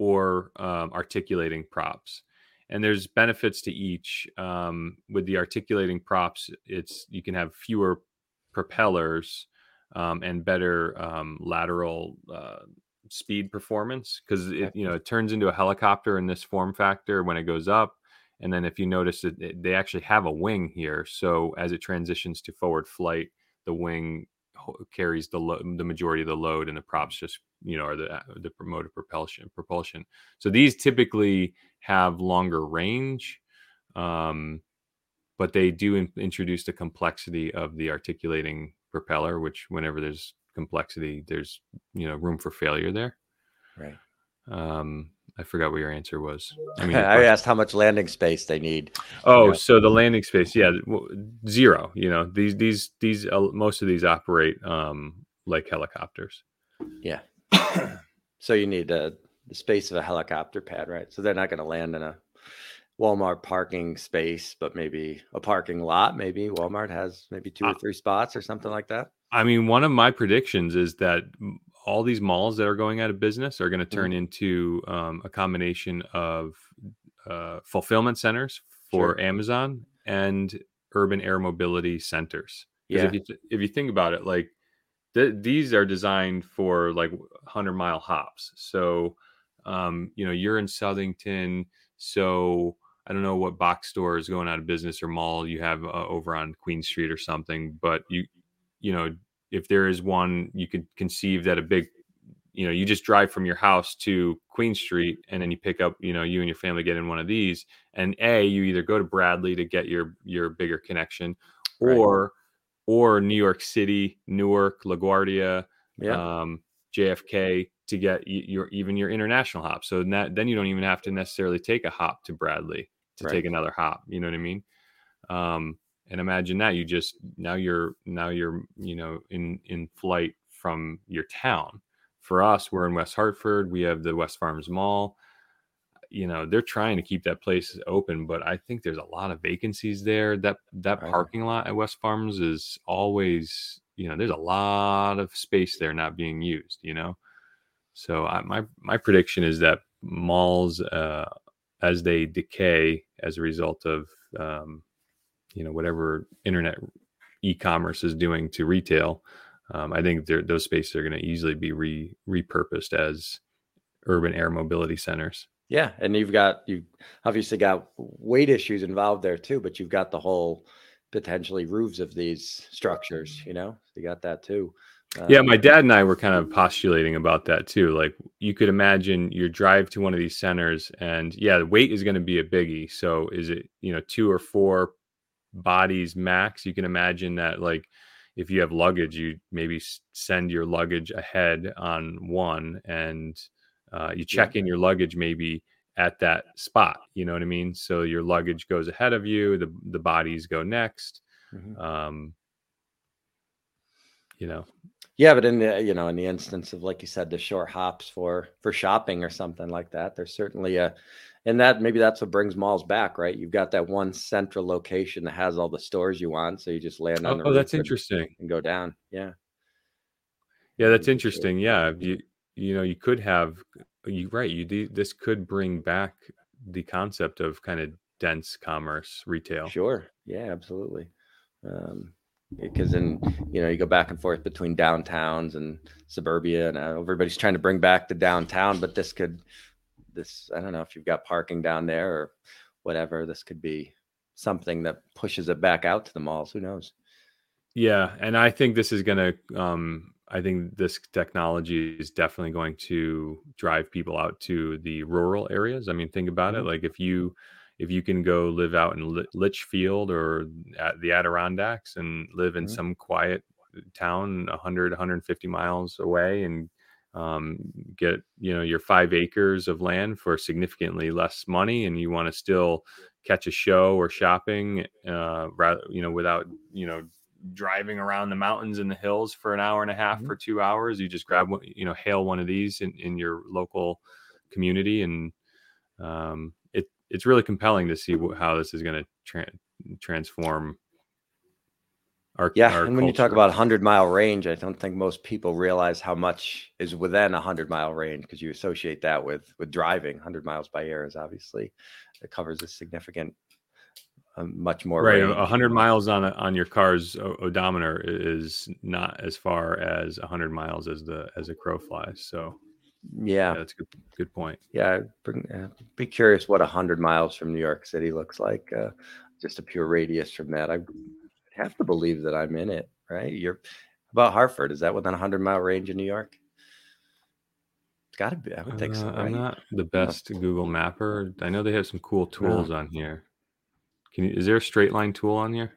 or um, articulating props. And there's benefits to each. Um, with the articulating props, it's you can have fewer propellers um, and better um, lateral uh, speed performance because it you know it turns into a helicopter in this form factor when it goes up. And then if you notice that they actually have a wing here, so as it transitions to forward flight, the wing carries the lo- the majority of the load, and the props just you know are the the mode of propulsion propulsion. So these typically have longer range, um, but they do in- introduce the complexity of the articulating propeller. Which whenever there's complexity, there's you know room for failure there. Right. Um, I forgot what your answer was. I mean, I asked how much landing space they need. Oh, you know. So the landing space, yeah, zero. You know, these these these uh, most of these operate um, like helicopters. Yeah. So you need a, the space of a helicopter pad, right? So they're not going to land in a Walmart parking space, but maybe a parking lot. Maybe Walmart has maybe two or three spots or something like that. I mean, one of my predictions is that all these malls that are going out of business are going to turn mm-hmm. into um, a combination of uh, fulfillment centers for sure. Amazon and urban air mobility centers. Yeah. If you, if you think about it, like th- these are designed for like one hundred mile hops. So, um, you know, you're in Southington. So I don't know what box store is going out of business or mall you have uh, over on Queen Street or something, but you, you know, if there is one, you could conceive that a big, you know, you just drive from your house to Queen Street and then you pick up, you know, you and your family get in one of these, and A, you either go to Bradley to get your, your bigger connection or, right. or New York City, Newark, LaGuardia, yeah. um, J F K to get your, even your international hop. So that, then you don't even have to necessarily take a hop to Bradley to right. take another hop. You know what I mean? Um, And imagine that you just now you're now you're, you know, in, in flight from your town. For us, we're in West Hartford. We have the West Farms Mall. You know, they're trying to keep that place open, but I think there's a lot of vacancies there. That that right. parking lot at West Farms is always, you know, there's a lot of space there not being used, you know. So I, my my prediction is that malls, uh, as they decay as a result of um, you know, whatever internet e-commerce is doing to retail, um, I think those spaces are going to easily be re, repurposed as urban air mobility centers. Yeah. And you've got, you've obviously got weight issues involved there too, but you've got the whole potentially roofs of these structures, you know, you got that too. Um, yeah. My dad and I were kind of postulating about that too. Like you could imagine your drive to one of these centers and yeah, the weight is going to be a biggie. So is it, you know, two or four bodies max? You can imagine that, like, if you have luggage, you maybe send your luggage ahead on one and uh, you check in your luggage maybe at that spot, you know what I mean? So your luggage goes ahead of you, the the bodies go next. Mm-hmm. Um, you know, yeah, but in the, you know, in the instance of, like you said, the short hops for for shopping or something like that, there's certainly a And that maybe that's what brings malls back, right? You've got that one central location that has all the stores you want. So you just land on oh, the oh, that's interesting and go down. Yeah. Yeah, that's interesting. Yeah. You you know, you could have you right, you this could bring back the concept of kind of dense commerce retail. Sure. Yeah, absolutely. Um because then, you know, you go back and forth between downtowns and suburbia and uh, everybody's trying to bring back the downtown, but this could This, I don't know if you've got parking down there or whatever, this could be something that pushes it back out to the malls. Who knows? Yeah. And I think this is going to, um, I think this technology is definitely going to drive people out to the rural areas. I mean, think about mm-hmm. it. Like if you, if you can go live out in Litchfield or at the Adirondacks and live in mm-hmm. some quiet town, one hundred, one hundred fifty miles away and Um, get, you know, your five acres of land for significantly less money, and you want to still catch a show or shopping, uh, rather, you know, without, you know, driving around the mountains and the hills for an hour and a half mm-hmm. for two hours, you just grab one, you know, hail one of these in, in your local community. And, um, it, it's really compelling to see what, how this is going to tra- transform Our, yeah, our and when culture. You talk about one hundred mile range, I don't think most people realize how much is within a one hundred mile range, because you associate that with with driving. one hundred miles by air is obviously, it covers a significant, um, much more. Right, range. one hundred miles on a, on your car's odometer is not as far as one hundred miles as the as a crow flies. So, yeah, yeah that's a good, good point. Yeah, bring, uh, be curious what one hundred miles from New York City looks like. Uh, just a pure radius from that. I. have to believe that I'm in it, right? You're about Hartford. Is that within a hundred mile range in New York? It's got to be. I would think uh, so. Right? I'm not the best no. Google mapper. I know they have some cool tools no. on here. Can you, is there a straight line tool on here?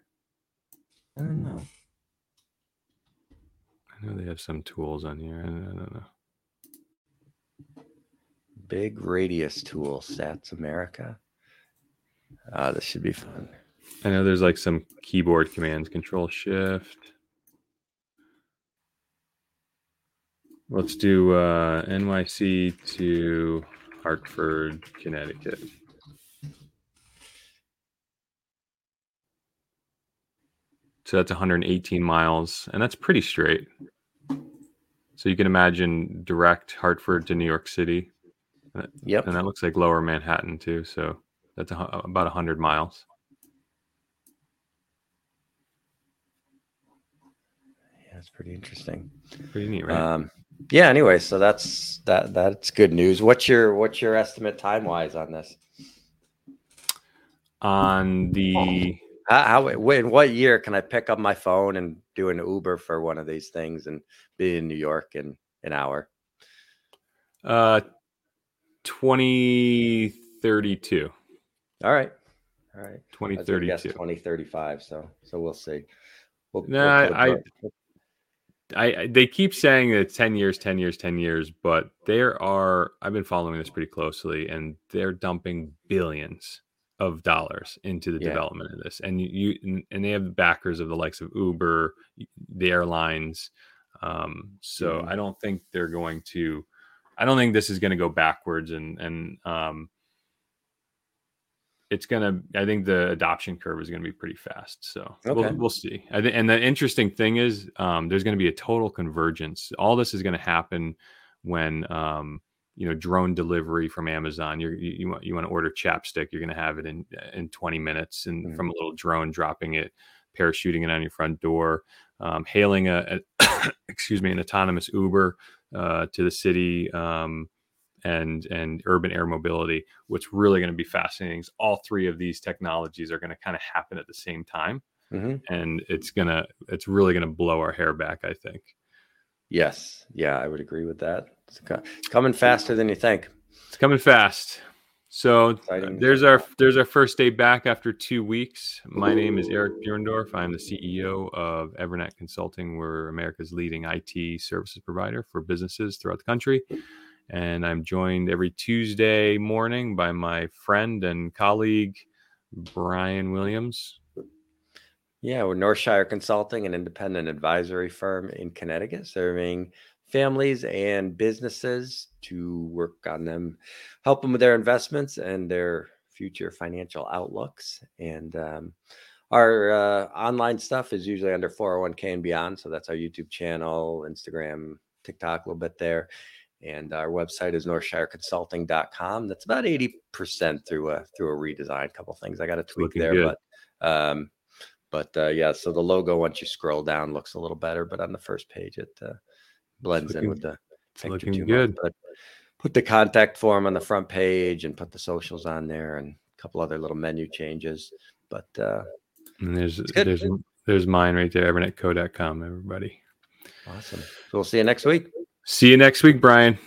I don't know. I know they have some tools on here. I don't, I don't know. big radius tool, Stats America. Uh, this should be fun. I know there's like some keyboard commands, Control Shift. Let's do uh, N Y C to Hartford, Connecticut. So that's one hundred eighteen miles, and that's pretty straight. So you can imagine direct Hartford to New York City. Yep. And that looks like lower Manhattan too. So that's a, about one hundred miles. Yeah, that's pretty interesting. Pretty neat, right? Um, yeah. Anyway, so that's that. That's good news. What's your what's your estimate time wise on this? On the. How, how, in what year can I pick up my phone and do an Uber for one of these things and be in New York in an hour? Uh, twenty thirty-two. All right. All right. twenty thirty-two. Yes, twenty thirty-five. So, so we'll see. We'll, no, we'll I, I, I, they keep saying that it's ten years, ten years, ten years, but there are, I've been following this pretty closely, and they're dumping billions of dollars into the yeah. development of this, and you, you and they have backers of the likes of Uber, the airlines. Um, so mm-hmm. I don't think they're going to. I don't think this is going to go backwards, and and um, it's gonna. I think the adoption curve is going to be pretty fast. So okay. we'll we'll see. I th- and the interesting thing is, um, there's going to be a total convergence. All this is going to happen when. Um, you know, drone delivery from Amazon. You're, you you want you want to order chapstick, you're going to have it in in twenty minutes, and mm-hmm. from a little drone dropping it, parachuting it on your front door, um, hailing a, a excuse me, an autonomous Uber uh, to the city, um, and and urban air mobility. What's really going to be fascinating is all three of these technologies are going to kind of happen at the same time, mm-hmm. and it's gonna it's really going to blow our hair back, I think. Yes. Yeah, I would agree with that. It's coming faster than you think. It's coming fast. So exciting. there's our there's our first day back after two weeks. My Ooh. name is Eric Buhrendorf. I'm the C E O of Evernet Consulting. We're America's leading I T services provider for businesses throughout the country. And I'm joined every Tuesday morning by my friend and colleague, Brian Williams. Yeah, we're Northshire Consulting, an independent advisory firm in Connecticut, serving families and businesses to work on them, help them with their investments and their future financial outlooks. And um, our uh, online stuff is usually under four oh one k and beyond. So that's our YouTube channel, Instagram, TikTok, a little bit there. And our website is northshire consulting dot com. That's about eighty percent through a through a redesign. A couple things I got to tweak Looking there, good. but. Um, But uh, yeah, so the logo, once you scroll down, looks a little better. But on the first page, it uh, blends looking, in with the picture. Looking too good. Much, but put the contact form on the front page and put the socials on there, and a couple other little menu changes. But uh, and there's there's there's mine right there, evernet co dot com, everybody. Awesome. So we'll see you next week. See you next week, Brian.